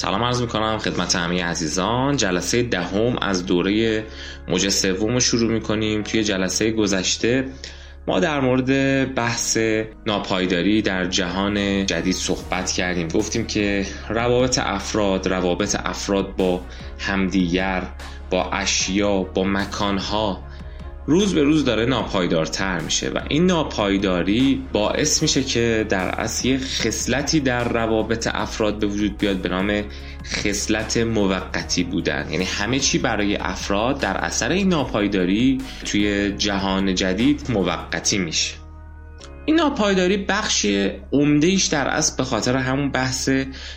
سلام عرض میکنم خدمت همه عزیزان. جلسه دهم از دوره موج سوم رو شروع میکنیم. توی جلسه گذشته ما در مورد بحث ناپایداری در جهان جدید صحبت کردیم. گفتیم که روابط افراد با همدیگر، با اشیا، با مکانها روز به روز داره ناپایدارتر میشه و این ناپایداری باعث میشه که در اصل یه خصلتی در روابط افراد به وجود بیاد به نام خصلت موقتی بودن. یعنی همه چی برای افراد در اثر این ناپایداری توی جهان جدید موقتی میشه. این ناپایداری بخش عمده‌ایش در اصل به خاطر همون بحث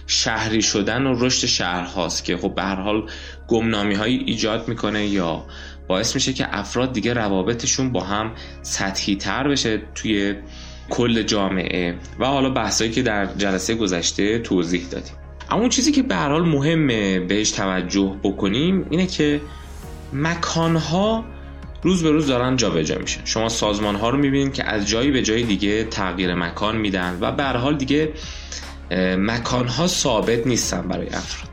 شهری شدن و رشد شهرهاست که خب به هر حال گمنامی‌هایی ایجاد میکنه یا باعث میشه که افراد دیگه روابطشون با هم سطحی تر بشه توی کل جامعه و حالا بحثایی که در جلسه گذشته توضیح دادیم. اما اون چیزی که به هر حال مهمه بهش توجه بکنیم اینه که مکانها روز به روز دارن جابجا میشن. شما سازمان‌ها رو می‌بینید که از جایی به جای دیگه تغییر مکان میدن و به هر حال دیگه مکانها ثابت نیستن برای افراد.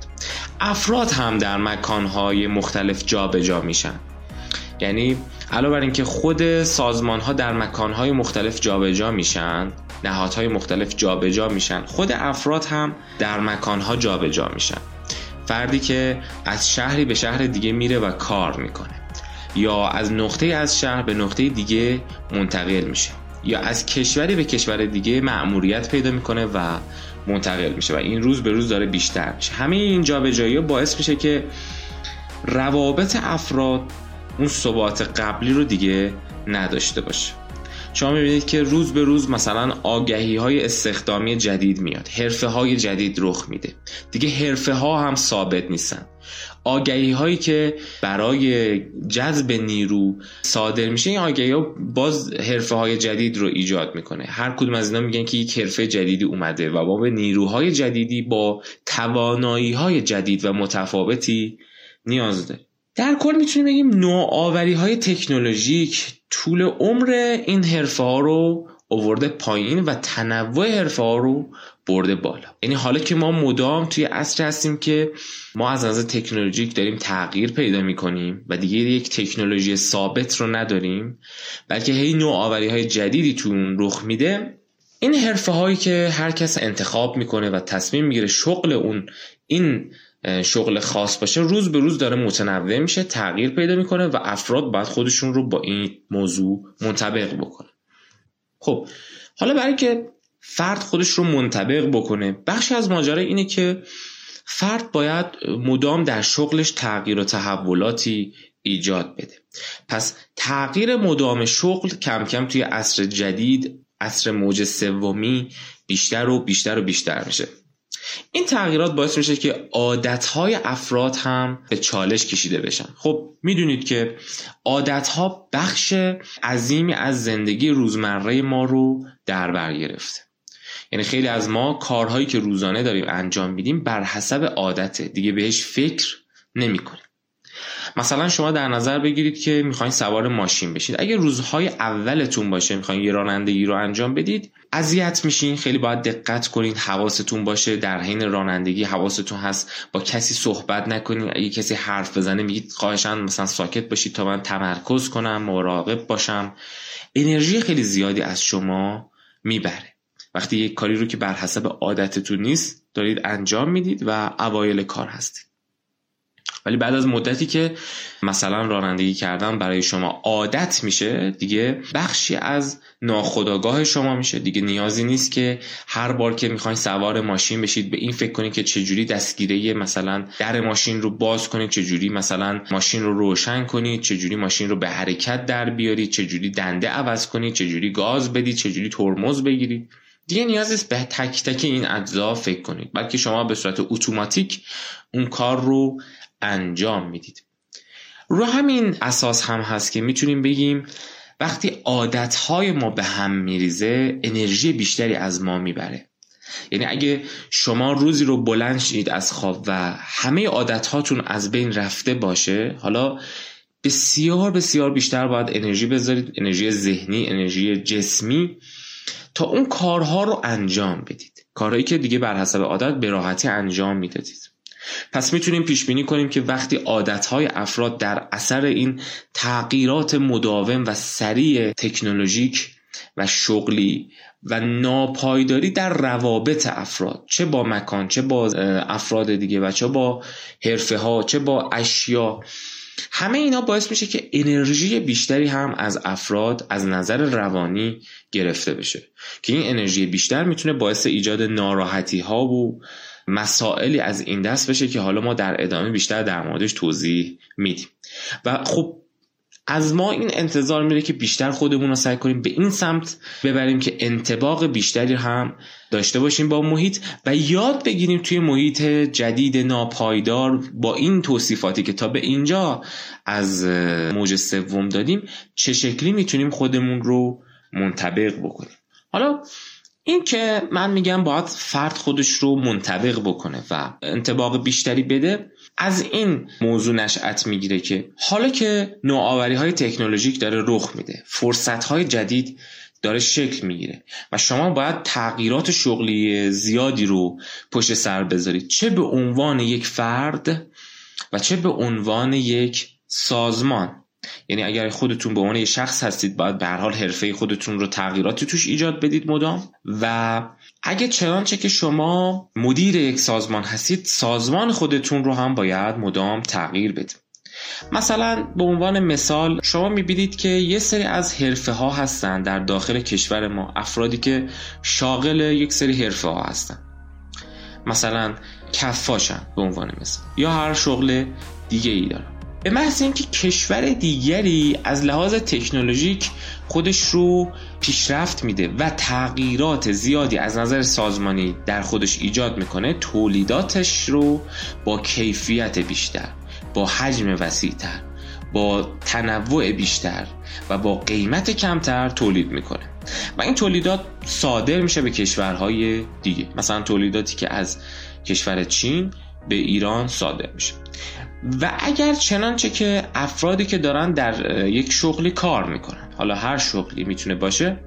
افراد هم در مکان‌های مختلف جابجا میشن. یعنی علاوه بر اینکه خود سازمان‌ها در مکان‌های مختلف جابجا میشن، نهادهای مختلف جابجا میشن، خود افراد هم در مکان‌ها جابجا میشن. فردی که از شهری به شهر دیگه میره و کار میکنه یا از نقطه از شهر به نقطه دیگه منتقل میشه یا از کشوری به کشور دیگه مأموریت پیدا میکنه و منتقل میشه و این روز به روز داره بیشتر میشه. همه این جابجایی‌ها باعث میشه که روابط افراد اون ثبات قبلی رو دیگه نداشته باشه. شما میبینید که روز به روز مثلا آگهی‌های استخدامی جدید میاد، حرفه‌های جدید رخ میده، دیگه حرفه‌ها هم ثابت نیستن. آگهی‌هایی که برای جذب نیرو صادر میشه این آگهی‌ها باز حرفه‌های جدید رو ایجاد میکنه. هر کدوم از اینا میگن که یک حرفه جدیدی اومده و با نیروهای جدیدی با توانایی‌های جدید و متفاوتی نیاز داره. در کل میتونیم بگیم نوآوری‌های تکنولوژیک طول عمر این حرفه‌ها رو آورده پایین و تنوع حرفه‌ها رو برده بالا. یعنی حالا که ما مدام توی عصر هستیم که ما از نظر تکنولوژیک داریم تغییر پیدا می‌کنیم و دیگه یک تکنولوژی ثابت رو نداریم، بلکه هی نوآوری‌های جدیدی تو اون رخ میده. این حرفه‌هایی که هر کس انتخاب می‌کنه و تصمیم می‌گیره شغل اون این شغل خاص باشه روز به روز داره متنوع میشه، تغییر پیدا میکنه و افراد باید خودشون رو با این موضوع منطبق بکنه. خب حالا برای که فرد خودش رو منطبق بکنه بخشی از ماجرا اینه که فرد باید مدام در شغلش تغییر و تحولاتی ایجاد بده. پس تغییر مدام شغل کم کم توی عصر جدید، عصر موج سومی بیشتر میشه. این تغییرات باعث میشه که عادتهای افراد هم به چالش کشیده بشن. خب میدونید که عادتها بخش عظیمی از زندگی روزمره ما رو در بر گرفته. یعنی خیلی از ما کارهایی که روزانه داریم انجام میدیم بر حسب عادته، دیگه بهش فکر نمیکنیم. مثلا شما در نظر بگیرید که میخواین سوار ماشین بشید. اگه روزهای اولتون باشه میخواین یه رانندگی رو انجام بدید اذیت میشین، خیلی باید دقت کنین، حواستون باشه، در حین رانندگی حواستون هست، با کسی صحبت نکنین. اگه کسی حرف بزنه میگید خواهشاً مثلا ساکت باشید تا من تمرکز کنم، مراقب باشم. انرژی خیلی زیادی از شما میبره وقتی یک کاری رو که بر حسب عادتتون نیست دارید انجام میدید و اوایل کار هستید. ولی بعد از مدتی که مثلا رانندگی کردن برای شما عادت میشه، دیگه بخشی از ناخودآگاه شما میشه. دیگه نیازی نیست که هر بار که میخواین سوار ماشین بشید به این فکر کنید که چجوری دستگیره مثلا در ماشین رو باز کنید، چجوری مثلا ماشین رو روشن کنید، چجوری ماشین رو به حرکت در بیارید، چجوری دنده عوض کنید، چجوری گاز بدید، چجوری ترمز بگیرید. دیگه نیاز نیست به تک تک این اجزا فکر کنید، بلکه شما به صورت اتوماتیک اون کار رو انجام میدید. رو همین اساس هم هست که میتونیم بگیم وقتی عادتهای ما به هم میریزه انرژی بیشتری از ما میبره. یعنی اگه شما روزی رو بلند شید از خواب و همه عادتهاتون از بین رفته باشه، حالا بسیار بیشتر باید انرژی بذارید، انرژی ذهنی، انرژی جسمی، تا اون کارها رو انجام بدید، کارهایی که دیگه بر حسب عادت به راحتی انجام میدادید. پس میتونیم پیش بینی کنیم که وقتی عادت‌های افراد در اثر این تغییرات مداوم و سریع تکنولوژیک و شغلی و ناپایداری در روابط افراد، چه با مکان، چه با افراد دیگه و چه با حرفه‌ها، چه با اشیا، همه اینا باعث میشه که انرژی بیشتری هم از افراد از نظر روانی گرفته بشه که این انرژی بیشتر میتونه باعث ایجاد ناراحتی‌ها و مسائلی از این دست بشه که حالا ما در ادامه بیشتر در موردش توضیح میدیم. و خب از ما این انتظار میره که بیشتر خودمون رو سعی کنیم به این سمت ببریم که انطباق بیشتری هم داشته باشیم با محیط و یاد بگیریم توی محیط جدید ناپایدار با این توصیفاتی که تا به اینجا از موج سوم دادیم چه شکلی میتونیم خودمون رو منطبق بکنیم. حالا این که من میگم باید فرد خودش رو منطبق بکنه و انطباق بیشتری بده، از این موضوع نشأت میگیره که حالا که نوآوری‌های تکنولوژیک داره رخ میده، فرصت‌های جدید داره شکل میگیره و شما باید تغییرات شغلی زیادی رو پشت سر بذارید، چه به عنوان یک فرد و چه به عنوان یک سازمان. یعنی اگر خودتون به عنوان یک شخص هستید باید به هر حال حرفه خودتون رو تغییراتی توش ایجاد بدید مدام، و اگه چنانچه که شما مدیر یک سازمان هستید سازمان خودتون رو هم باید مدام تغییر بدید. مثلا به عنوان مثال شما میبینید که یه سری از حرفه ها هستن در داخل کشور ما، افرادی که شاغل یک سری حرفه ها هستن، مثلا کفاشن به عنوان مثال یا هر شغل دیگه ای دارن، به محض اینکه کشور دیگری از لحاظ تکنولوژیک خودش رو پیشرفت میده و تغییرات زیادی از نظر سازمانی در خودش ایجاد میکنه، تولیداتش رو با کیفیت بیشتر، با حجم وسیع‌تر، با تنوع بیشتر و با قیمت کمتر تولید میکنه و این تولیدات صادر میشه به کشورهای دیگه، مثلا تولیداتی که از کشور چین به ایران صادر میشه. و اگر چنانچه که افرادی که دارن در یک شغلی کار میکنن، حالا هر شغلی میتونه باشه،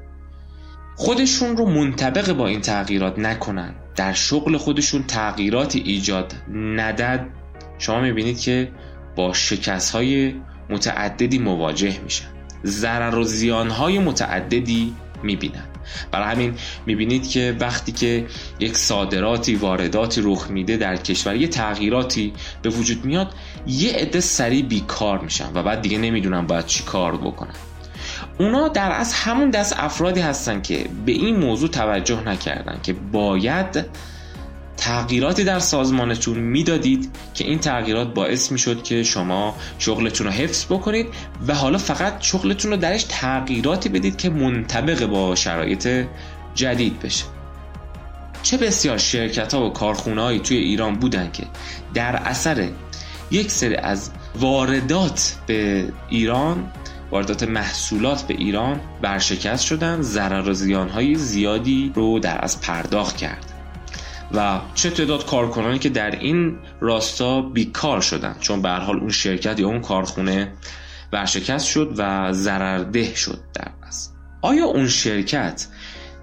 خودشون رو منطبق با این تغییرات نکنن، در شغل خودشون تغییرات ایجاد ندن، شما میبینید که با شکست‌های متعددی مواجه میشن، ضرر و زیان‌های متعددی میبینن. برای همین میبینید که وقتی که یک صادراتی وارداتی رخ میده در کشور، یه تغییراتی به وجود میاد، یه عده سریع بیکار میشن و بعد دیگه نمیدونن باید چی کار بکنن. اونا در از همون دست افرادی هستن که به این موضوع توجه نکردن که باید تغییراتی در سازمانتون میدادید که این تغییرات باعث میشد که شما شغلتون رو حفظ بکنید و حالا فقط شغلتون رو درش تغییراتی بدید که منطبق با شرایط جدید بشه. چه بسیار شرکت‌ها و کارخونه‌ای توی ایران بودن که در اثر یک سری از واردات به ایران، واردات محصولات به ایران برشکست شدن، ضرر و زیان‌های زیادی رو در از پرداخت کرد و چه تعداد کارکنانی که در این راستا بیکار شدن، چون به هر حال اون شرکت یا اون کارخونه ورشکست شد و ضررده شد در اصل. آیا اون شرکت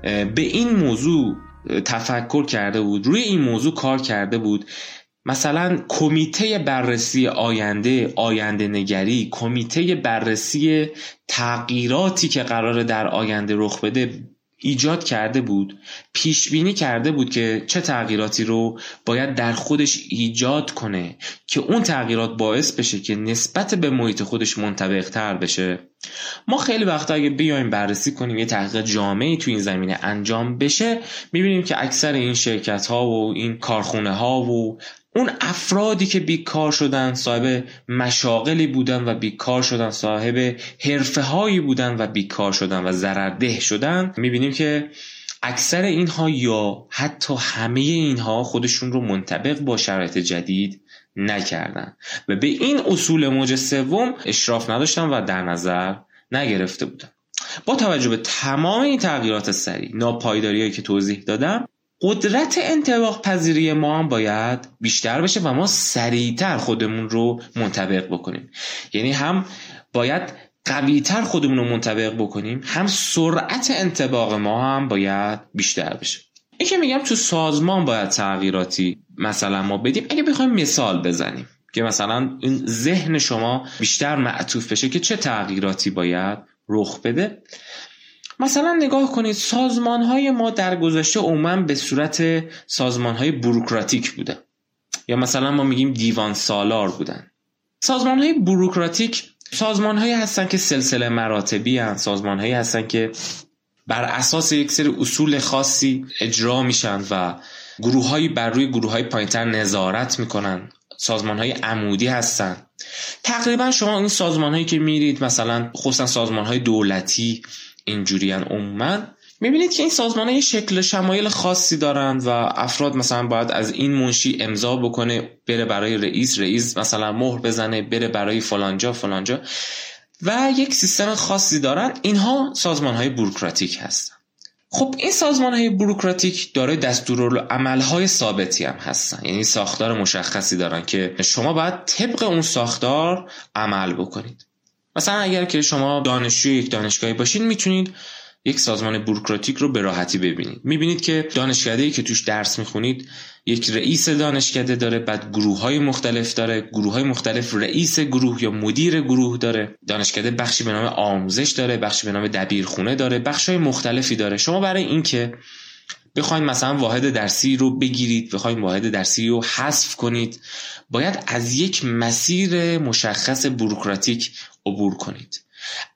به این موضوع تفکر کرده بود، روی این موضوع کار کرده بود؟ مثلا کمیته بررسی آینده، آینده نگری، کمیته بررسی تغییراتی که قراره در آینده رخ بده ایجاد کرده بود، پیش بینی کرده بود که چه تغییراتی رو باید در خودش ایجاد کنه که اون تغییرات باعث بشه که نسبت به محیط خودش منطبق تر بشه؟ ما خیلی وقتا اگه بیایم بررسی کنیم، یه تحقیق جامعی تو این زمینه انجام بشه، میبینیم که اکثر این شرکت ها و این کارخونه ها و اون افرادی که بیکار شدن صاحب مشاغلی بودن و بیکار شدن، صاحب حرفه هایی بودن و بیکار شدن و ضررده شدن، میبینیم که اکثر اینها یا حتی همه اینها خودشون رو منطبق با شرایط جدید نکردن و به این اصول موج سوم اشراف نداشتن و در نظر نگرفته بودن. با توجه به تمام این تغییرات سریع، ناپایداری‌هایی که توضیح دادم، قدرت انطباق پذیری ما هم باید بیشتر بشه و ما سریعتر خودمون رو منطبق بکنیم. یعنی هم باید قویتر خودمون رو منطبق بکنیم، هم سرعت انطباق ما هم باید بیشتر بشه. این که میگم تو سازمان باید تغییراتی مثلا ما بدیم. اگه بخوایم مثال بزنیم که مثلا این ذهن شما بیشتر معطوف بشه که چه تغییراتی باید رخ بده، مثلا نگاه کنید سازمان‌های ما در گذشته عموماً به صورت سازمان‌های بوروکراتیک بوده، یا مثلا ما میگیم دیوان سالار بودن. سازمان‌های بوروکراتیک سازمان‌هایی هستن که سلسله مراتبی هستن، سازمان‌هایی هستن که بر اساس یک سری اصول خاصی اجرا میشن و گروه‌هایی بر روی گروه‌های پایین‌تر نظارت میکنن. سازمان‌های عمودی هستن. تقریبا شما این سازمان‌هایی که میرید مثلا خصوصا سازمان‌های دولتی اینجوری ان، عموما میبینید که این سازمان‌ها یه شکل شمایل خاصی دارن و افراد مثلا باید از این منشی امضا بکنه بره برای رئیس، رئیس مثلا مهر بزنه بره برای فلانجا فلانجا، و یک سیستم خاصی دارن. اینها سازمان‌های بوروکراتیک هستن. خب این سازمان‌های بوروکراتیک دارای دستورالعمل‌های ثابتی هم هستن، یعنی ساختار مشخصی دارن که شما باید طبق اون ساختار عمل بکنید. مثلا اگر که شما دانشجوی یک دانشگاهی باشین میتونید یک سازمان بوروکراتیک رو به راحتی ببینید. میبینید که دانشکده‌ای که توش درس میخونید یک رئیس دانشکده داره، بعد گروه‌های مختلف داره، گروه‌های مختلف رئیس گروه یا مدیر گروه داره. دانشکده بخشی به نام آموزش داره، بخشی به نام دبیرخونه داره، بخش‌های مختلفی داره. شما برای اینکه بخواید مثلا واحد درسی رو بگیرید، بخواید واحد درسی رو حذف کنید، باید از یک مسیر مشخص بوروکراتیک عبور کنید.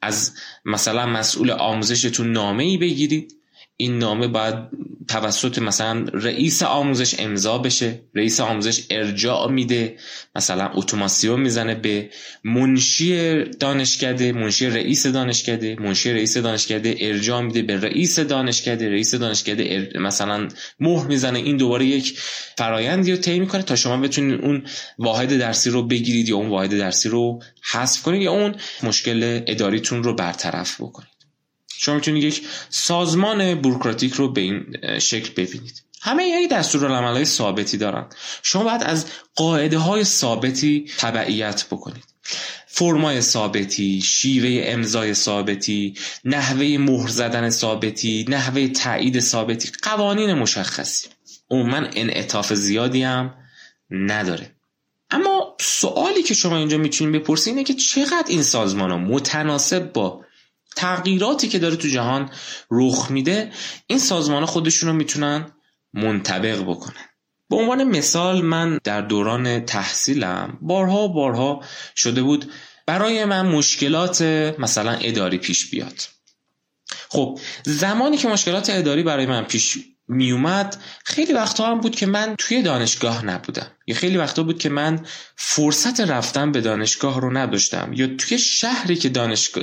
از مثلا مسئول آموزشتون نامه‌ای بگیرید، این نامه باید توسط مثلا رئیس آموزش امضا بشه، رئیس آموزش ارجاع میده، مثلا اتوماسیون میزنه به منشی دانشکده، منشی رئیس دانشکده، منشی رئیس دانشکده ارجاع میده به رئیس دانشکده، رئیس دانشکده مثلا مهر میزنه. این دوباره یک فرایندی رو طی میکنه تا شما بتونید اون واحد درسی رو بگیرید یا اون واحد درسی رو حذف کنید یا اون مشکل اداریتون رو برطرف بکنید. شما میتونید یک سازمان بوروکراتیک رو به این شکل ببینید. همه این دستورالعمل‌های ثابتی دارن. شما باید از قاعده‌های ثابتی تبعیت بکنید. فرمای ثابتی، شیوه امضای ثابتی، نحوه مهر زدن ثابتی، نحوه تایید ثابتی، قوانین مشخصی. عموماً انعطاف زیادی هم نداره. اما سوالی که شما اینجا میتونید بپرسید اینه که چقدر این سازمان‌ها متناسب با تغییراتی که داره تو جهان رخ میده، این سازمان‌ها خودشون رو میتونن منطبق بکنن. به عنوان مثال من در دوران تحصیلم بارها شده بود برای من مشکلات مثلا اداری پیش بیاد. خب زمانی که مشکلات اداری برای من پیش میومد، خیلی وقتها هم بود که من توی دانشگاه نبودم، یا خیلی وقتها بود که من فرصت رفتن به دانشگاه رو نداشتم، یا توی شهری که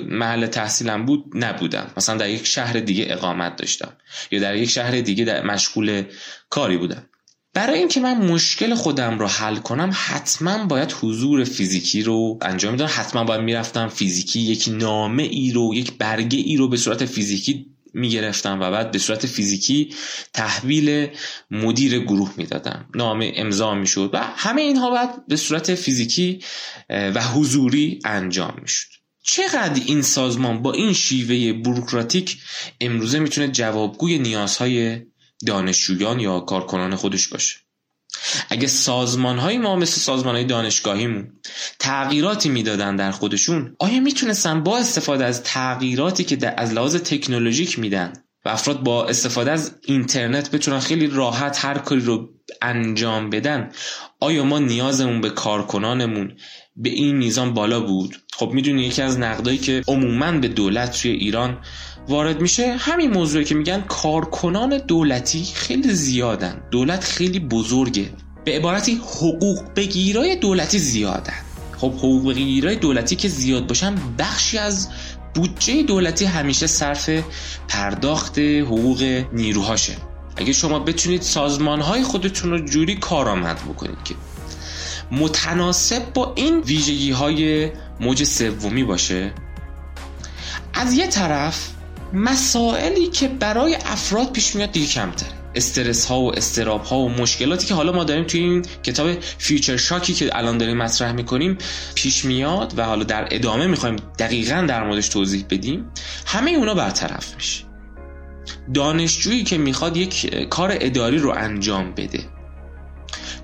محل تحصیلم بود نبودم، مثلا در یک شهر دیگه اقامت داشتم یا در یک شهر دیگه مشغول کاری بودم. برای اینکه من مشکل خودم رو حل کنم حتما باید حضور فیزیکی رو انجام میدادم، حتما باید میرفتم فیزیکی یک نامه ای رو، یک برگه ای رو به صورت فیزیکی میگرفتم و بعد به صورت فیزیکی تحویل مدیر گروه میدادم، نامه امضا میشد و همه اینها بعد به صورت فیزیکی و حضوری انجام میشد. چقدر این سازمان با این شیوه بوروکراتیک امروزه میتونه جوابگوی نیازهای دانشجویان یا کارکنان خودش باشه؟ اگه سازمان‌های ما مثل سازمان‌های دانشگاهیمون تغییراتی میدادن در خودشون، آیا میتونستن با استفاده از تغییراتی که از لحاظ تکنولوژیک میدن و افراد با استفاده از اینترنت بتونن خیلی راحت هر کاری رو انجام بدن، آیا ما نیازمون به کارکنانمون به این میزان بالا بود؟ خب میدونی یکی از نقدایی که عموماً به دولت توی ایران وارد میشه همین موضوعی که میگن کارکنان دولتی خیلی زیادن، دولت خیلی بزرگه، به عبارتی حقوق بگیرای دولتی زیادن. خب حقوق بگیرای دولتی که زیاد باشن، بخشی از بودجه دولتی همیشه صرف پرداخت حقوق نیروهاشه. اگه شما بتونید سازمان‌های خودتون رو جوری کارآمد بکنید که متناسب با این ویژگی‌های موج سومی باشه، از یه طرف مسائلی که برای افراد پیش میاد دیگه کمتره، استرس ها و استراب ها و مشکلاتی که حالا ما داریم توی این کتاب فیوچر شاکی که الان داریم مطرح میکنیم پیش میاد و حالا در ادامه میخوایم دقیقاً در موردش توضیح بدیم، همه اونا برطرف میشه. دانشجویی که میخواد یک کار اداری رو انجام بده،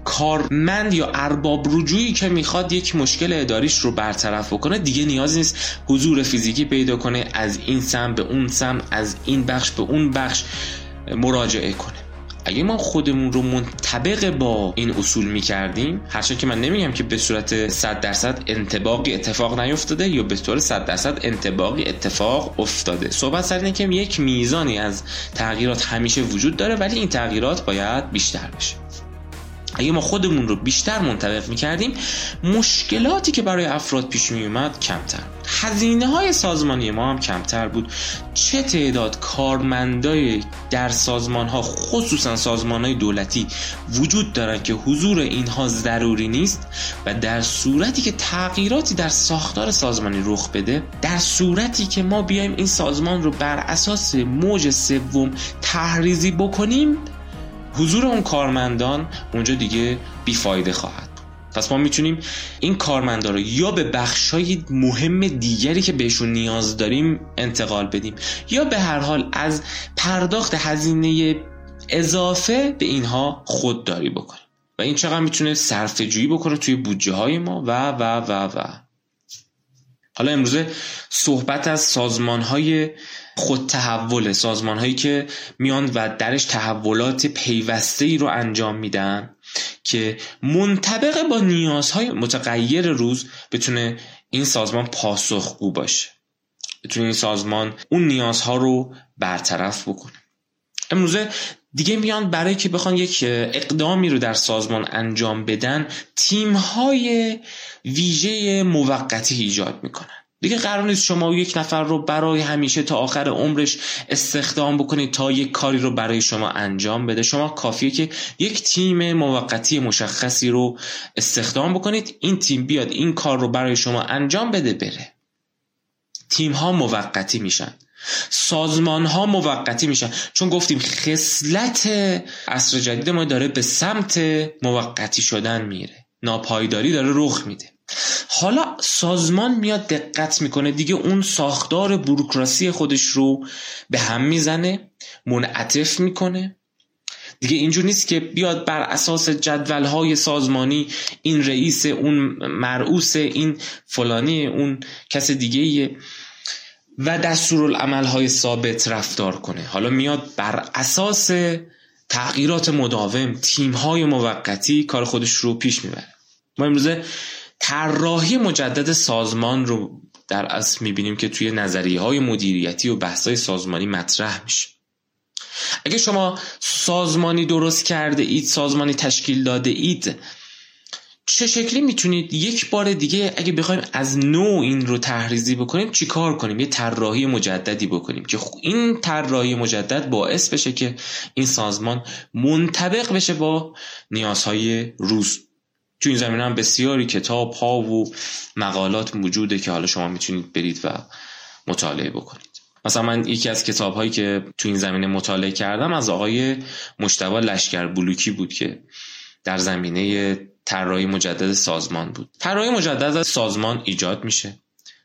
کارمند یا ارباب رجوعی که میخواد یک مشکل اداریش رو برطرف بکنه دیگه نیاز نیست حضور فیزیکی پیدا کنه، از این سمت به اون سمت، از این بخش به اون بخش مراجعه کنه. اگه ما خودمون رو منطبق با این اصول میکردیم، هرچند که من نمیگم که به صورت 100% انطباقی اتفاق نیفتاده یا به طور 100% انطباقی اتفاق افتاده، صحبت سر اینه که یک میزانی از تغییرات همیشه وجود داره ولی این تغییرات باید بیشتر بشه. اگه ما خودمون رو بیشتر منطبق میکردیم، مشکلاتی که برای افراد پیش میومد کمتر، هزینه های سازمانی ما هم کمتر بود. چه تعداد کارمندای در سازمان ها، خصوصا سازمان های دولتی وجود دارن که حضور اینها ضروری نیست و در صورتی که تغییراتی در ساختار سازمانی رخ بده، در صورتی که ما بیایم این سازمان رو بر اساس موج سوم تحریزی بکنیم، حضور اون کارمندان اونجا دیگه بیفایده خواهد. پس ما میتونیم این کارمندا رو یا به بخشای مهم دیگری که بهشون نیاز داریم انتقال بدیم، یا به هر حال از پرداخت هزینه اضافه به اینها خودداری بکنیم. و این چقدر میتونه صرفه‌جویی بکنه توی بودجه های ما و. حالا امروزه صحبت از سازمان‌های خودتحوله، سازمان‌هایی که میان و درش تحولات پیوسته‌ای رو انجام میدن که منطبق با نیازهای متغیر روز بتونه این سازمان پاسخگو باشه، بتونه این سازمان اون نیازها رو برطرف بکنه. امروزه دیگه میان برای که بخوان یک اقدامی رو در سازمان انجام بدن، تیم‌های ویژه موقتی ایجاد میکنن. دیگه قرار نیست شما یک نفر رو برای همیشه تا آخر عمرش استخدام بکنید تا یک کاری رو برای شما انجام بده. شما کافیه که یک تیم موقتی مشخصی رو استخدام بکنید، این تیم بیاد این کار رو برای شما انجام بده بره. تیم‌ها موقتی میشن، سازمان‌ها موقتی میشن، چون گفتیم خصلت عصر جدید ما داره به سمت موقتی شدن میره، ناپایداری داره رخ میده. حالا سازمان میاد دقت میکنه، دیگه اون ساختار بوروکراسی خودش رو به هم میزنه، منعطف میکنه. دیگه اینجور نیست که بیاد بر اساس جدولهای سازمانی این رئیس، اون مرئوس، این فلانی، اون کس دیگه و دستورالعمل‌های ثابت رفتار کنه. حالا میاد بر اساس تغییرات مداوم، تیم‌های موقتی کار خودش رو پیش میبره. ما امروزه طراحی مجدد سازمان رو در اصل میبینیم که توی نظریه‌های مدیریتی و بحث‌های سازمانی مطرح میشه. اگه شما سازمانی درست کرده اید، سازمانی تشکیل داده اید، چه شکلی میتونید یک بار دیگه اگه بخوایم از نو این رو تحریزی بکنیم چی کار کنیم؟ یه طراحی مجددی بکنیم که این طراحی مجدد باعث بشه که این سازمان منطبق بشه با نیازهای روز. تو این زمینه هم بسیاری کتاب ها و مقالات موجوده که حالا شما میتونید برید و مطالعه بکنید. مثلا من یکی از کتاب هایی که تو این زمینه مطالعه کردم از آقای مجتبی لشکر بلوکی بود که در زمینه طراحی مجدد سازمان بود. طراحی مجدد سازمان ایجاد میشه،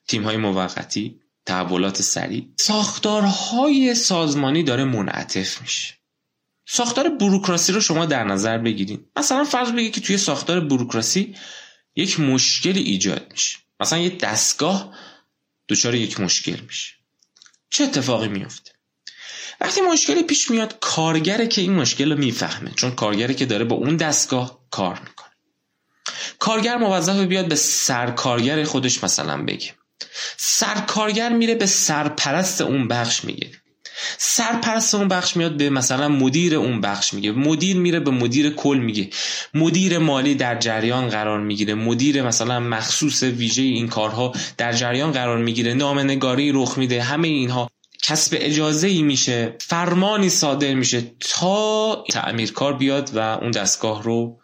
تیم‌های موقتی، تحولات سریع، ساختارهای سازمانی داره منعطف میشه. ساختار بوروکراسی رو شما در نظر بگیرید. مثلا فرض بگیرید که توی ساختار بوروکراسی یک مشکلی ایجاد میشه، مثلا یه دستگاه دچار یک مشکل میشه. چه اتفاقی میفته؟ وقتی مشکلی پیش میاد، کارگره که این مشکل رو میفهمه، چون کارگره که داره با اون دستگاه کار میکنه. کارگر موظفه بیاد به سرکارگر خودش مثلا بگه، سرکارگر میره به سرپرست اون بخش میگه، سرپرست اون بخش میاد به مثلا مدیر اون بخش میگه، مدیر میره به مدیر کل میگه، مدیر مالی در جریان قرار میگیره، مدیر مثلا مخصوص ویژه این کارها در جریان قرار میگیره، نامه‌نگاری رخ میده، همه اینها کسب اجازه‌ای میشه، فرمانی صادر میشه تا تعمیرکار بیاد و اون دستگاه رو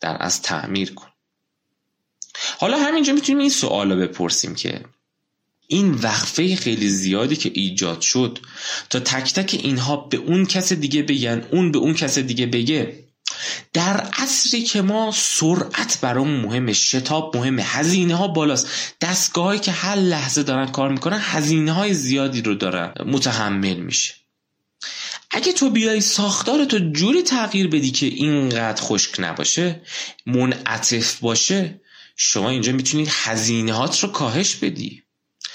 در از تعمیر کن. حالا همینجا میتونیم این سوال رو بپرسیم که این وقفه خیلی زیادی که ایجاد شد تا تک تک اینها به اون کس دیگه بگن، اون به اون کس دیگه بگه، در عصری که ما سرعت برام مهمه، شتاب مهمه، هزینه ها بالاست، دستگاهایی که هر لحظه دارن کار میکنن هزینه های زیادی رو دارن متحمل میشه. اگه تو بیای ساختارتو جوری تغییر بدی که اینقدر خشک نباشه، منعطف باشه، شما اینجا میتونی هزینهات رو کاهش بدی،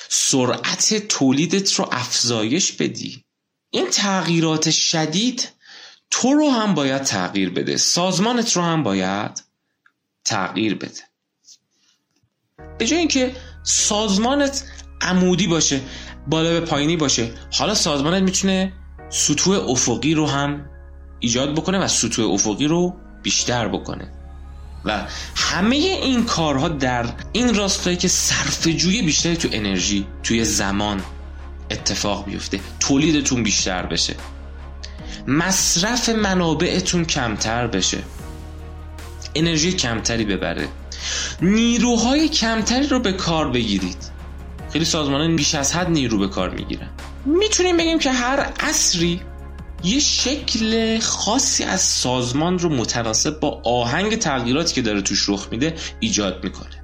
سرعت تولیدت رو افزایش بدی. این تغییرات شدید تو رو هم باید تغییر بده، سازمانت رو هم باید تغییر بده. به جای اینکه سازمانت عمودی باشه، بالا به پایینی باشه، حالا سازمانت میتونه سطوح افقی رو هم ایجاد بکنه و سطوح افقی رو بیشتر بکنه. و همه این کارها در این راستایی که صرفه‌جویی بیشتری تو انرژی، توی زمان اتفاق بیفته، تولیدتون بیشتر بشه، مصرف منابعتون کمتر بشه، انرژی کمتری ببره، نیروهای کمتری رو به کار بگیرید. خیلی سازمان‌ها بیش از حد نیرو به کار میگیرن. میتونیم بگیم که هر عصری یه شکل خاصی از سازمان رو متناسب با آهنگ تغییراتی که داره توش رخ میده ایجاد میکنه.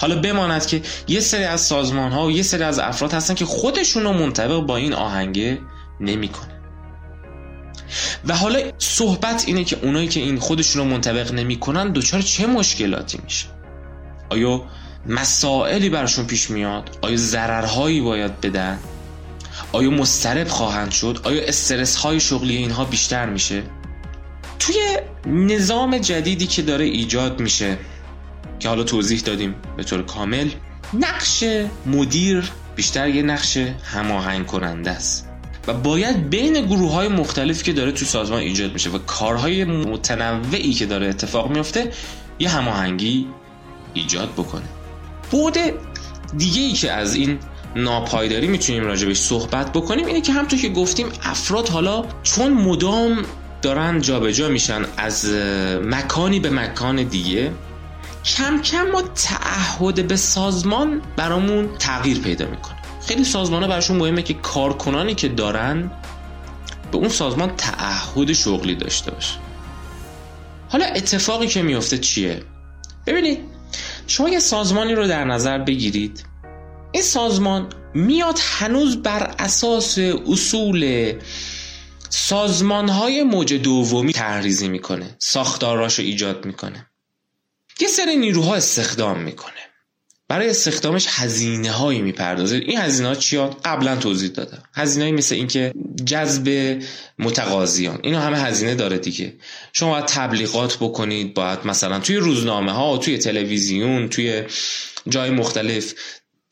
حالا بماند که یه سری از سازمان‌ها و یه سری از افراد هستن که خودشون رو منطبق با این آهنگ نمیکنه. و حالا صحبت اینه که اونایی که این خودشون رو منطبق نمیکنن دچار چه مشکلاتی میشه؟ آیا مسائلی برشون پیش میاد؟ آیا ضررهایی باید بدن؟ آیا مضطرب خواهند شد؟ آیا استرس های شغلی اینها بیشتر میشه؟ توی نظام جدیدی که داره ایجاد میشه که حالا توضیح دادیم به طور کامل، نقش مدیر بیشتر یه نقش هماهنگ کننده است و باید بین گروه های مختلف که داره تو سازمان ایجاد میشه و کارهای متنوعی که داره اتفاق میفته یه هماهنگی ایجاد بکنه. بعد دیگه ای که از این ناپایداری میتونیم راجبش صحبت بکنیم اینه که همونطور که گفتیم افراد حالا چون مدام دارن جابجا میشن از مکانی به مکان دیگه، کم کم ما تعهد به سازمان برامون تغییر پیدا میکنه. خیلی سازمان‌ها براشون مهمه که کارکنانی که دارن به اون سازمان تعهد شغلی داشته باشه. حالا اتفاقی که میفته چیه؟ ببینید شما یه سازمانی رو در نظر بگیرید، این سازمان میاد هنوز بر اساس اصول سازمان‌های موج دومی طرحریزی میکنه، ساختاراشو ایجاد میکنه، یه سری نیروها استخدام میکنه، برای استخدامش هزینه‌هایی میپردازه. این هزینه‌ها چیان؟ قبلا توضیح دادم. هزینه‌ای مثل اینکه جذب متقاضیان، اینا همه هزینه داره دیگه. شما باید تبلیغات بکنید، باید مثلا توی روزنامه‌ها، توی تلویزیون، توی جای مختلف،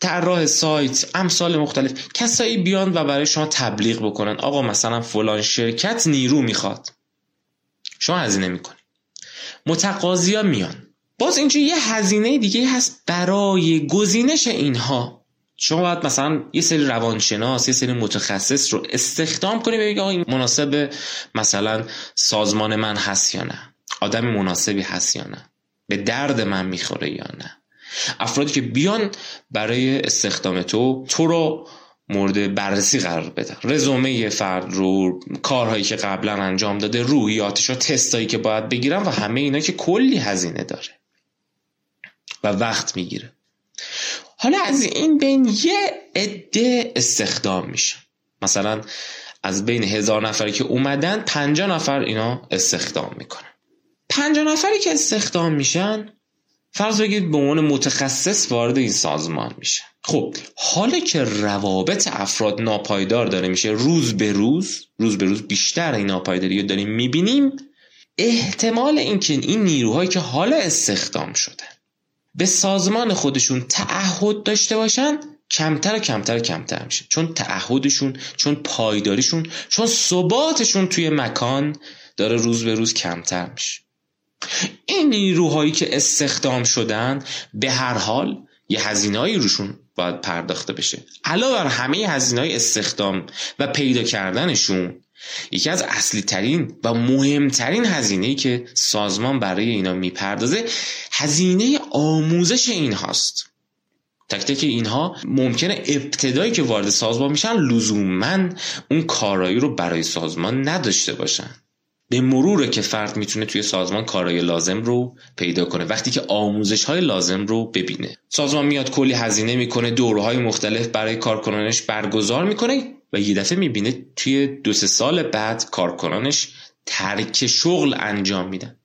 طراح سایت، امثال مختلف کسایی بیان و برای شما تبلیغ بکنن آقا مثلا فلان شرکت نیرو میخواد، شما هزینه میکنی، متقاضیا میان. باز اینجا یه هزینه دیگه هست برای گزینش اینها. شما باید مثلا یه سری روانشناس، یه سری متخصص رو استخدام کنی، بگی آقا این مناسب مثلا سازمان من هست یا نه، آدم مناسبی هست یا نه، به درد من میخوره یا نه. افرادی که بیان برای استخدام تو رو مورد بررسی قرار بدن، رزومه فرد رو، کارهایی که قبلا انجام داده، روحیاتش رو، تستایی که باید بگیرن و همه اینا که کلی هزینه داره و وقت میگیره. حالا از این بین یه عده استخدام میشه، مثلا از بین 1000 نفری که اومدن 50 نفر اینا استخدام میکنن. 50 نفری که استخدام میشن فرض بگید به عنوان متخصص وارد این سازمان میشه. خب حالا که روابط افراد ناپایدار داره میشه، روز به روز بیشتر این ناپایداری رو داریم میبینیم، احتمال اینکه این نیروهایی که حالا استخدام شدن به سازمان خودشون تعهد داشته باشن کمتر و کمتر و کمتر میشه، چون تعهدشون، چون پایداریشون، چون ثباتشون توی مکان داره روز به روز کمتر میشه. این نیروهایی که استخدام شدن به هر حال یه هزینه‌ای روشون باید پرداخته بشه. علاوه بر همه هزینه‌های استخدام و پیدا کردنشون، یکی از اصلی ترین و مهمترین هزینه‌ای که سازمان برای اینا میپردازه هزینه آموزش اینهاست. تک تک اینها ممکنه ابتدایی که وارد سازمان میشن لزوماً اون کارایی رو برای سازمان نداشته باشن. به مروره که فرد میتونه توی سازمان کارهای لازم رو پیدا کنه وقتی که آموزش‌های لازم رو ببینه. سازمان میاد کلی هزینه میکنه، دوره‌های مختلف برای کارکنانش برگزار میکنه و یه دفعه میبینه توی 2-3 سال بعد کارکنانش ترک شغل انجام میدن.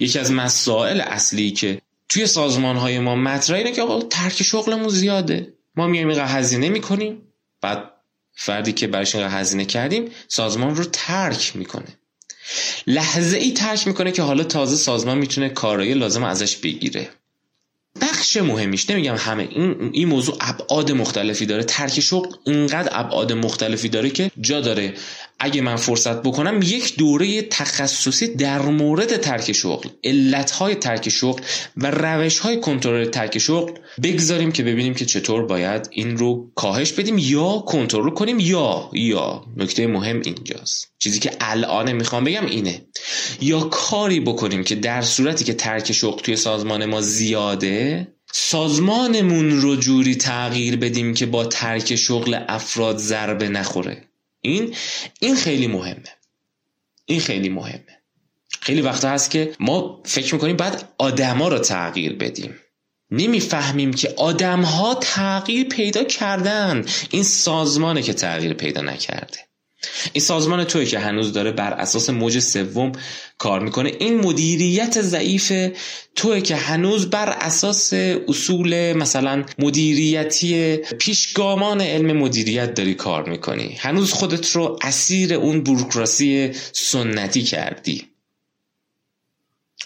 یکی از مسائل اصلی که توی سازمان‌های ما مطرح اینه که آقا ترک شغلمون زیاده، ما میایم اینقدر هزینه میکنیم، بعد فردی که برایش اینقدر هزینه کردیم سازمان رو ترک میکنه. لحظه ای ترک میکنه که حالا تازه سازمان میتونه کارایی لازم ازش بگیره. بخش مهمیش، نمیگم همه، این موضوع ابعاد مختلفی داره. ترک شغل اینقدر ابعاد مختلفی داره که جا داره اگه من فرصت بکنم یک دوره تخصصی در مورد ترک شغل، علتهای ترک شغل و روشهای کنترل ترک شغل بگذاریم که ببینیم که چطور باید این رو کاهش بدیم یا کنترل کنیم. یا نکته مهم اینجاست، چیزی که الان میخوام بگم اینه، یا کاری بکنیم که در صورتی که ترک شغل توی سازمان ما زیاده، سازمانمون رو جوری تغییر بدیم که با ترک شغل افراد ضربه نخوره. این خیلی مهمه. خیلی وقتا هست که ما فکر میکنیم باید آدما رو تغییر بدیم، نمیفهمیم که آدم‌ها تغییر پیدا کردن، این سازمانه که تغییر پیدا نکرده. این سازمان توی که هنوز داره بر اساس موج سوم کار میکنه، این مدیریت ضعیف توی که هنوز بر اساس اصول مثلا مدیریتی پیشگامان علم مدیریت داری کار میکنی، هنوز خودت رو اسیر اون بوروکراسی سنتی کردی.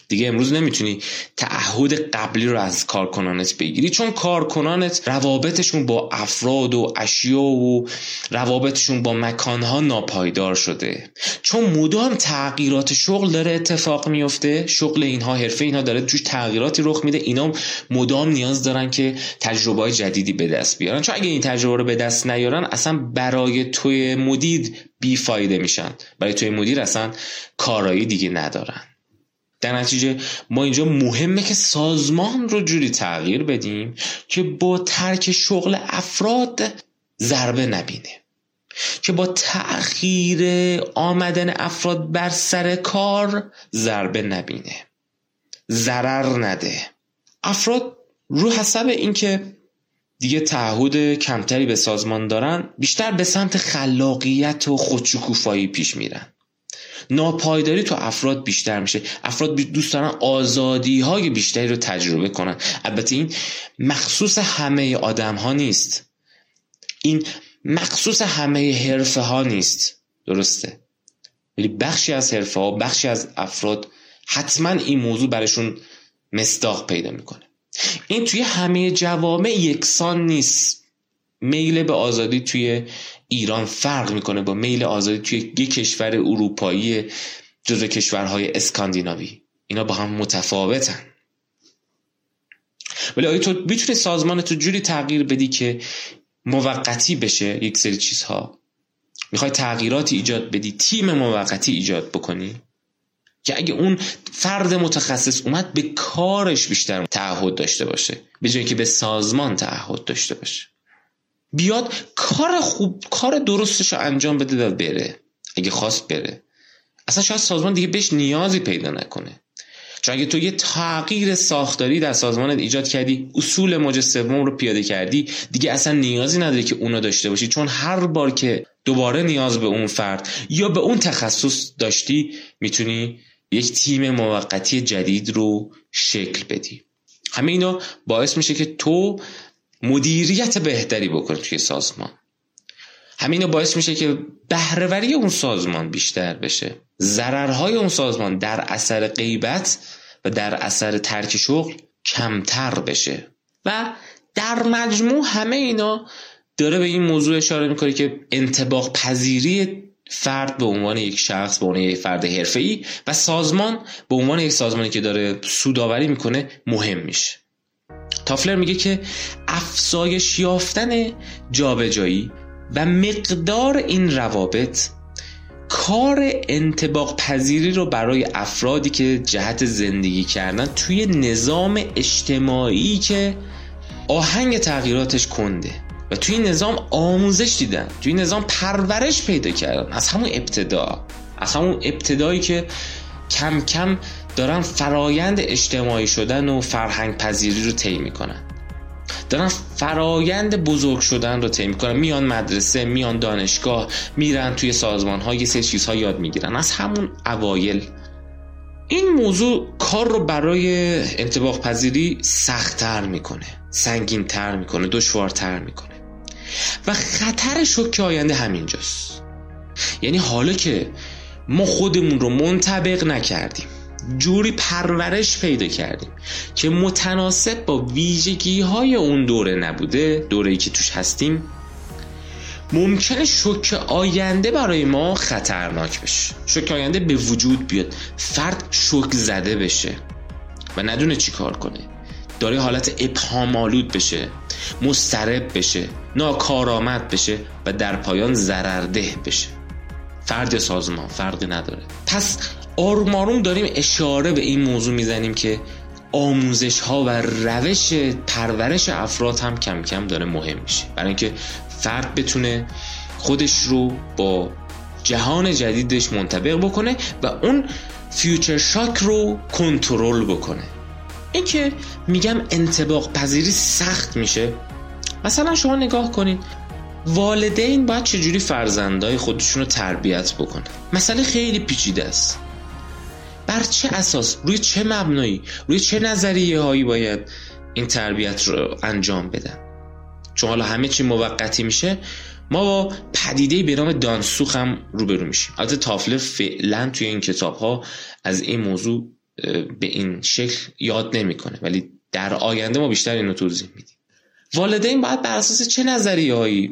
دیگه امروز نمیتونی تعهد قبلی رو از کارکنانت بگیری، چون کارکنانت روابطشون با افراد و اشیا و روابطشون با مکانها ناپایدار شده، چون مدام تغییرات شغل داره اتفاق میفته، شغل اینها، حرفه اینها داره توش تغییراتی رخ میده، اینا مدام نیاز دارن که تجربه‌های جدیدی به دست بیارن، چون اگه این تجربه رو به دست نیارن اصلا برای توی مدیر بیفایده میشن، برای توی مدیر اصلا کارایی دیگه ندارن. در نتیجه ما اینجا مهمه که سازمان رو جوری تغییر بدیم که با ترک شغل افراد ضربه نبینه، که با تأخیر آمدن افراد بر سر کار ضربه نبینه، ضرر نده. افراد رو حسب اینکه دیگه تعهد کمتری به سازمان دارن، بیشتر به سمت خلاقیت و خودشکوفایی پیش میرن، ناپایداری تو افراد بیشتر میشه، افراد دوست دارن آزادی‌های بیشتری رو تجربه کنن. البته این مخصوص همه آدم‌ها نیست، این مخصوص همه حرفه‌ها نیست، درسته، ولی بخشی از حرفه‌ها، بخشی از افراد حتما این موضوع برشون مصداق پیدا میکنه. این توی همه جوامع یکسان نیست. میل به آزادی توی ایران فرق میکنه با میل آزادی توی یک کشور اروپایی جزو کشورهای اسکاندیناوی، اینا با هم متفاوتن. ولی آیا تو میتونی سازمان تو جوری تغییر بدی که موقتی بشه؟ یک سری چیزها میخوای تغییراتی ایجاد بدی، تیم موقتی ایجاد بکنی که اگه اون فرد متخصص اومد به کارش بیشتر تعهد داشته باشه به جای اینکه به سازمان تعهد داشته باشه، بیاد کار خوب، کار درستش رو انجام بده و بره. اگه خواست بره، اصلا شاید سازمان دیگه بهش نیازی پیدا نکنه، چون اگه تو یه تغییر ساختاری در سازمانت ایجاد کردی، اصول موج سوم رو پیاده کردی، دیگه اصلا نیازی نداره که اونو داشته باشی، چون هر بار که دوباره نیاز به اون فرد یا به اون تخصص داشتی، میتونی یک تیم موقتی جدید رو شکل بدی. همه اینا باعث میشه که تو مدیریت بهتری بکنه توی سازمان. همین باعث میشه که بهره‌وری اون سازمان بیشتر بشه، ضررهای اون سازمان در اثر غیبت و در اثر ترک شغل کمتر بشه. و در مجموع همه اینا داره به این موضوع اشاره میکنه که انطباق پذیری فرد به عنوان یک شخص، به عنوان یک فرد حرفه‌ای و سازمان به عنوان یک سازمانی که داره سودآوری میکنه مهم میشه. تافلر میگه که افزایش یافتن جابجایی و مقدار این روابط کار انطباق پذیری رو برای افرادی که جهت زندگی کردن توی نظام اجتماعی که آهنگ تغییراتش کنده و توی نظام آموزش دیدن، توی نظام پرورش پیدا کردن، از همون ابتدایی که کم کم دارن فرایند اجتماعی شدن و فرهنگ پذیری رو طی میکنن. دارن فرایند بزرگ شدن رو طی میکنن، میان مدرسه، میان دانشگاه، میرن توی سازمان‌ها، یه سری چیزها یاد میگیرن از همون اوایل. این موضوع کار رو برای انطباق پذیری سخت‌تر میکنه، سنگین‌تر میکنه، دشوارتر میکنه و خطر شوک آینده همینجاست. یعنی حالا که ما خودمون رو منطبق نکردیم، جوری پرورش پیدا کردیم که متناسب با ویژگی‌های اون دوره نبوده، دوره‌ای که توش هستیم، ممکنه شوک آینده برای ما خطرناک بشه. شوک آینده به وجود بیاد، فرد شوک زده بشه و ندونه چی کار کنه، داره حالت ابهام‌آلود بشه، مضطرب بشه، ناکارآمد بشه و در پایان ضررده بشه. فرد سازمان فرقی نداره. پس آروم آروم داریم اشاره به این موضوع میزنیم که آموزش ها و روش پرورش افراد هم کم کم داره مهم میشه، برای اینکه فرد بتونه خودش رو با جهان جدیدش منطبق بکنه و اون فیوچر شاک رو کنترل بکنه. این که میگم انطباق پذیری سخت میشه، مثلا شما نگاه کنین والدین باید چجوری فرزندای خودشون رو تربیت بکنه. مسئله خیلی پیچیده است. بر چه اساس، روی چه مبنایی، روی چه نظریه هایی باید این تربیت رو انجام بدن؟ چون حالا همه چی موقتی میشه، ما با پدیده‌ای به نام دانسوخ هم روبرو میشیم. البته تافلر فعلا توی این کتاب‌ها از این موضوع به این شکل یاد نمی‌کنه، ولی در آینده ما بیشتر اینو توضیح میدیم. والدین باید بر اساس چه نظریه‌هایی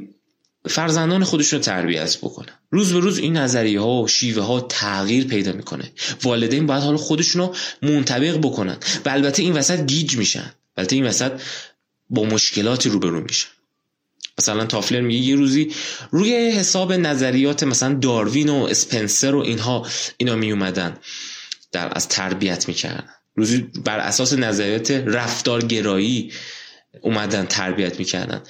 فرزندان خودشون رو تربیت بکنن؟ روز به روز این نظریه‌ها و شیوه‌ها تغییر پیدا میکنه. والدین باید حالا خودشون رو منطبق بکنن و البته این وسط گیج میشن، البته این وسط با مشکلاتی روبرو میشن. مثلا تافلر میگه یه روزی روی حساب نظریات مثلا داروین و اسپنسر و اینا میومدن از تربیت میکردن، روزی بر اساس نظریات رفتارگرایی اومدن تربیت میکردن.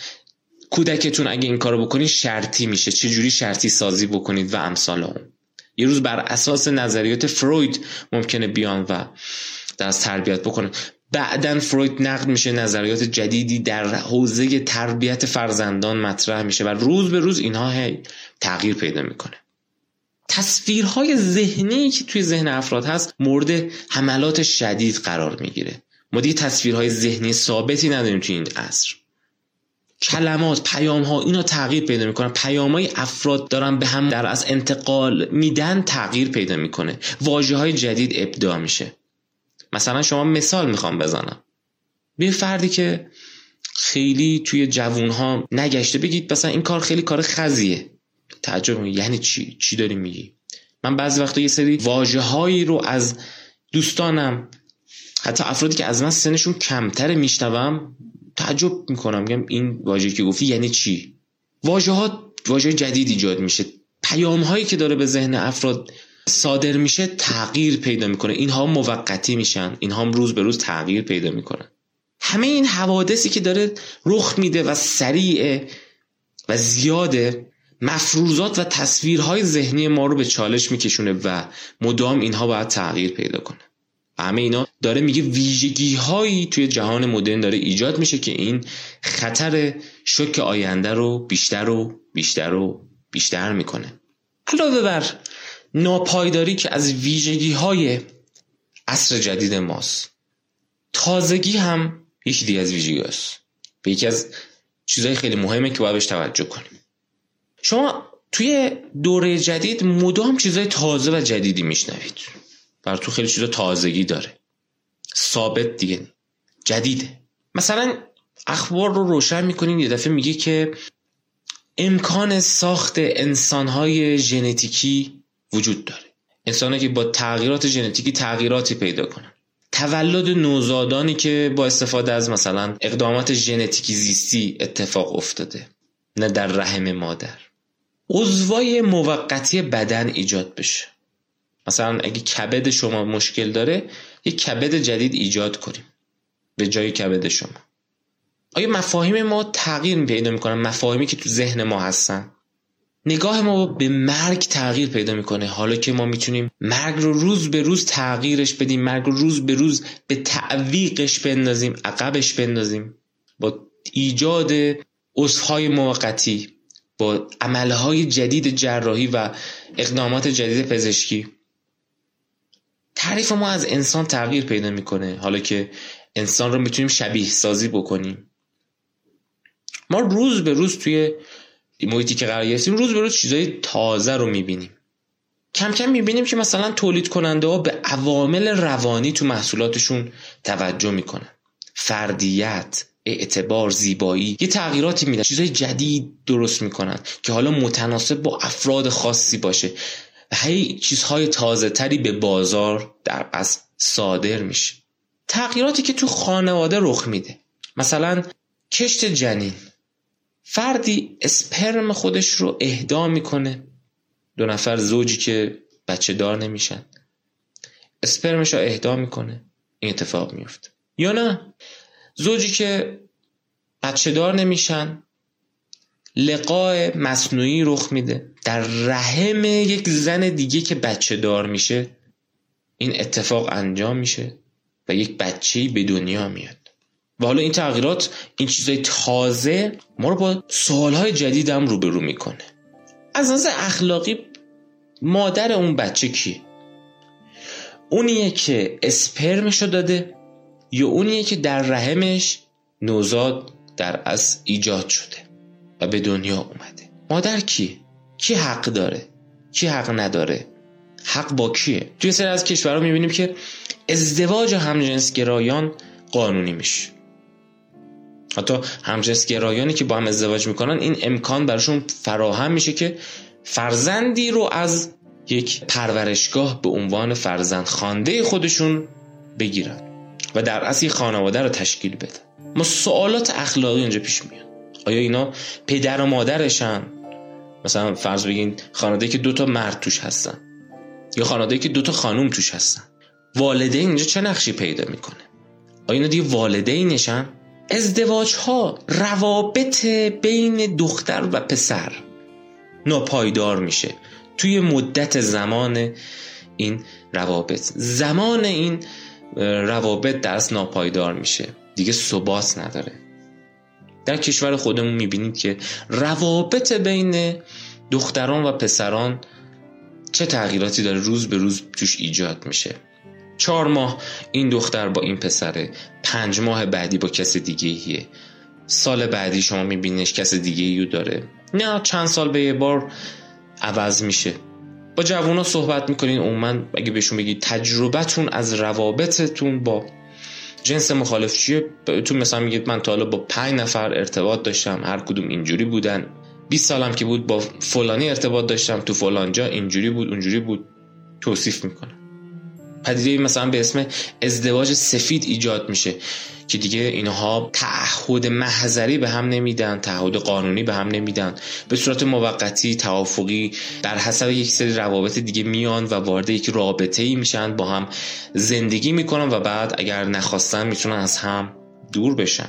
کودکتون اگه این کارو بکنید شرطی میشه، چه جوری شرطی سازی بکنید و امثال اون. یه روز بر اساس نظریات فروید ممکنه بیان و درس تربیت بکنن. بعدن فروید نقد میشه، نظریات جدیدی در حوزه تربیت فرزندان مطرح میشه و روز به روز اینها هی تغییر پیدا میکنه. تصویرهای ذهنی که توی ذهن افراد هست مورد حملات شدید قرار میگیره. ما دیگه تصویرهای ذهنی ثابتی نداریم توی این عصر. کلمات، پیام‌ها اینا تغییر پیدا می‌کنن. پیام‌های افراد دارن به هم در از انتقال میدن، تغییر پیدا می‌کنه. واژه‌های جدید ابداع میشه. مثلا شما مثال میخوام بزنم. به فردی که خیلی توی جوون‌ها نگشته بگید مثلا این کار خیلی کار خزیه. تعجب می‌کنه، یعنی چی داری میگی؟ من بعضی وقتا یه سری واژه‌هایی رو از دوستانم، حتی افرادی که از من سنشون کمتره، میشنوم تعجب میکنم، میگم این واژه‌ای که گفتی یعنی چی؟ واژه جدید ایجاد میشه. پیام هایی که داره به ذهن افراد صادر میشه تغییر پیدا میکنه. اینها موقتی میشن، اینها روز به روز تغییر پیدا میکنن. همه این حوادثی که داره رخ میده و سریع و زیاده، مفروضات و تصویرهای ذهنی ما رو به چالش میکشونه و مدام اینها باید تغییر پیدا کنه. همه اینا داره میگه ویژگی هایی توی جهان مدرن داره ایجاد میشه که این خطر شوک آینده رو بیشتر و بیشتر و بیشتر میکنه. علاوه بر ناپایداری که از ویژگی های عصر جدید ماست، تازگی هم یکی دیگه از ویژگی هاست. به یکی از چیزهای خیلی مهمه که باید بهش توجه کنیم. شما توی دوره جدید مدام چیزهای تازه و جدیدی میشنوید. برای تو خیلی چیزا تازگی داره، ثابت دیگه جدیده. مثلا اخبار رو روشن میکنین، یه دفعه میگه که امکان ساخت انسانهای ژنتیکی وجود داره، انسانهایی که با تغییرات ژنتیکی تغییراتی پیدا کنن، تولد نوزادانی که با استفاده از مثلا اقدامات ژنتیکی زیستی اتفاق افتاده نه در رحم مادر، عضوای موقتی بدن ایجاد بشه. مثلا اگه کبد شما مشکل داره یک کبد جدید ایجاد کنیم به جای کبد شما. آیا مفاهیم ما تغییر پیدا میکنن؟ مفاهیمی که تو ذهن ما هستن. نگاه ما به مرگ تغییر پیدا میکنه، حالا که ما میتونیم مرگ رو روز به روز تغییرش بدیم، مرگ رو روز به روز به تعویقش بندازیم، عقبش بندازیم، با ایجاد عضوهای موقتی با عملهای جدید جراحی و اقدامات جدید پزشکی. تعریف ما از انسان تغییر پیدا میکنه، حالا که انسان رو میتونیم شبیه سازی بکنیم. ما روز به روز توی محیطی که قرار گرفتیم روز به روز چیزای تازه رو میبینیم. کم کم میبینیم که مثلا تولید کننده ها به عوامل روانی تو محصولاتشون توجه میکنن. فردیت، اعتبار، زیبایی، یه تغییراتی میدن، چیزای جدید درست میکنن که حالا متناسب با افراد خاصی باشه و هی چیزهای تازه تری به بازار در اصل صادر میشه. تغییراتی که تو خانواده رخ میده، مثلا کشت جنین، فردی اسپرم خودش رو اهدا میکنه. دو نفر زوجی که بچه دار نمیشن اسپرمش رو اهدا میکنه، این اتفاق میفته. یا نه، زوجی که بچه دار نمیشن لقاء مصنوعی رخ میده در رحم یک زن دیگه که بچه دار میشه، این اتفاق انجام میشه و یک بچه‌ای به دنیا میاد. و حالا این تغییرات، این چیزای تازه ما رو با سوالهای جدید هم روبرو میکنه. از نظر اخلاقی مادر اون بچه کیه؟ اونیه که اسپرمشو داده یا اونیه که در رحمش نوزاد در اصل ایجاد شده و به دنیا اومده؟ مادر کیه؟ کی حق داره؟ کی حق نداره؟ حق با کیه؟ توی سری از کشورها میبینیم که ازدواج همجنسگرایان قانونی میشه. حتی همجنسگرایانی که با هم ازدواج میکنن این امکان براشون فراهم میشه که فرزندی رو از یک پرورشگاه به عنوان فرزند خوانده خودشون بگیرن و در اصل خانواده رو تشکیل بدن. ما سوالات اخلاقی اینجا پیش میاد. آیا اینا پدر و مادرشن؟ مثلا فرض بگین خانواده که 2 تا مرد توش هستن یا خانواده که 2 تا خانم توش هستن، والدین اینجا چه نقشی پیدا میکنه؟ آیا اینا دیگه والدینشن؟ ازدواج ها، روابط بین دختر و پسر ناپایدار میشه توی مدت زمان این روابط. زمان این روابط در اصل ناپایدار میشه، دیگه ثبات نداره. در کشور خودمون میبینید که روابط بین دختران و پسران چه تغییراتی داره روز به روز توش ایجاد میشه. 4 ماه این دختر با این پسره، 5 ماه بعدی با کس دیگه‌ایه، سال بعدی شما میبینیش کس دیگه‌ایو داره. نه، چند سال به یه بار عوض میشه. با جوونا صحبت میکنین، عموما اگه بهشون بگید تجربتون از روابطتون با جنس مخالف چیه، تو مثلا میگید من تا حالا با 5 نفر ارتباط داشتم، هر کدوم اینجوری بودن، 20 سالم که بود با فلانی ارتباط داشتم، تو فلان جا اینجوری بود اونجوری بود توصیف میکنه. پدیده مثلا به اسم ازدواج سفید ایجاد میشه که دیگه اینها تعهد محضری به هم نمیدن، تعهد قانونی به هم نمیدن، به صورت موقتی توافقی در حسب یک سری روابط دیگه میان و وارد یک رابطه‌ای میشن، با هم زندگی میکنن و بعد اگر نخواستن میتونن از هم دور بشن.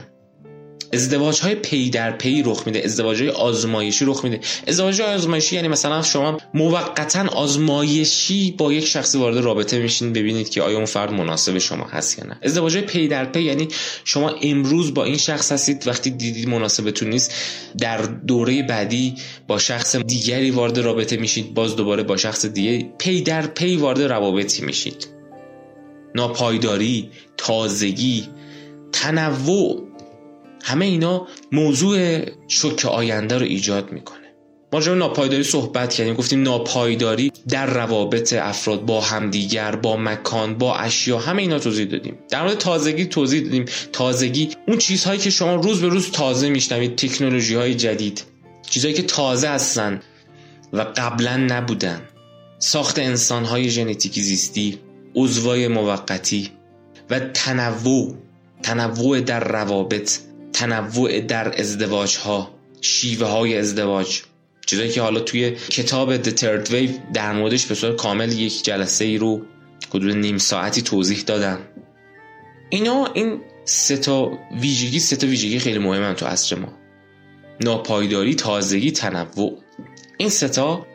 ازدواج های پی در پی رخ میده، ازدواج های آزمایشی رخ میده. ازدواج های آزمایشی یعنی مثلا شما موقتا آزمایشی با یک شخصی وارد رابطه میشین، ببینید که آیا اون فرد مناسب شما هست یا نه. ازدواج های پی در پی یعنی شما امروز با این شخص هستید، وقتی دیدید مناسبتون نیست در دوره بعدی با شخص دیگری وارد رابطه میشید، باز دوباره با شخص دیگری، پی در پی وارد روابطی میشید. ناپایداری، تازگی، تنوع، همه اینا موضوع شوک آینده رو ایجاد میکنه. ما راجع به ناپایداری صحبت کردیم، گفتیم ناپایداری در روابط افراد با همدیگر، با مکان، با اشیا، همه اینا توضیح دادیم. در مورد تازگی توضیح دادیم. تازگی اون چیزهایی که شما روز به روز تازه میشنوید، تکنولوژی های جدید، چیزهایی که تازه هستن و قبلا نبودن، ساخت انسان های ژنتیکی زیستی، عضوای موقتی و تنوع در روابط، تنوع در ازدواج ها، شیوه های ازدواج، چیزایی که حالا توی کتاب The Third Wave در موردش به صورت کامل یک جلسه ای رو حدود نیم ساعتی توضیح دادم. این 3 تا ویژگی خیلی مهمن تو عصر ما. ناپایداری، تازگی، تنوع. این 3 تا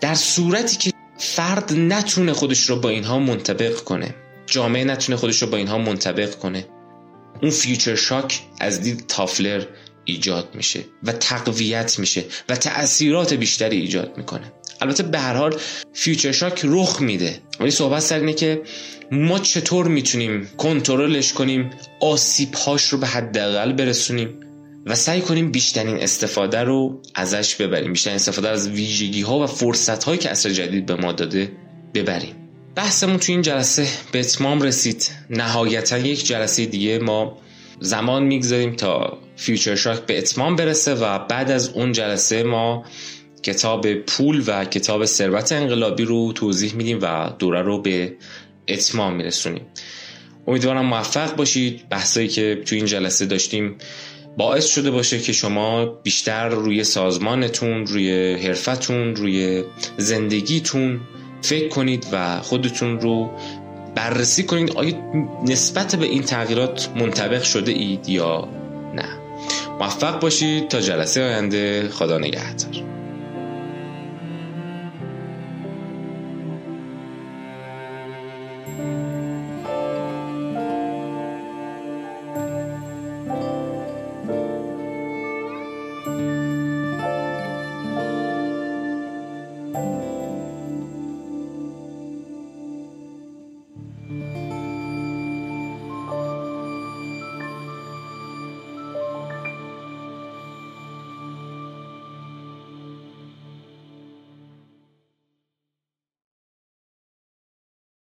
در صورتی که فرد نتونه خودش رو با اینها منطبق کنه، جامعه نتونه خودش رو با اینها منطبق کنه، اون فیوچر شاک از دید تافلر ایجاد میشه و تقویت میشه و تأثیرات بیشتری ایجاد میکنه. البته به هر حال فیوچر شاک رخ میده، ولی صحبت سر اینه که ما چطور میتونیم کنترلش کنیم، آسیب‌هاش رو به حداقل برسونیم و سعی کنیم بیشترین استفاده رو ازش ببریم، بیشترین استفاده از ویژگی‌ها و فرصت‌هایی که عصر جدید به ما داده ببریم. بحثمون تو این جلسه به اتمام رسید. نهایتاً یک جلسه دیگه ما زمان میگذاریم تا فیوچر شاک به اتمام برسه و بعد از اون جلسه ما کتاب پول و کتاب ثروت انقلابی رو توضیح میدیم و دوره رو به اتمام میرسونیم. امیدوارم موفق باشید. بحثایی که تو این جلسه داشتیم باعث شده باشه که شما بیشتر روی سازمانتون، روی حرفتون، روی زندگیتون فکر کنید و خودتون رو بررسی کنید، آیا نسبت به این تغییرات منطبق شده اید یا نه. موفق باشید تا جلسه آینده. خدا نگهدار.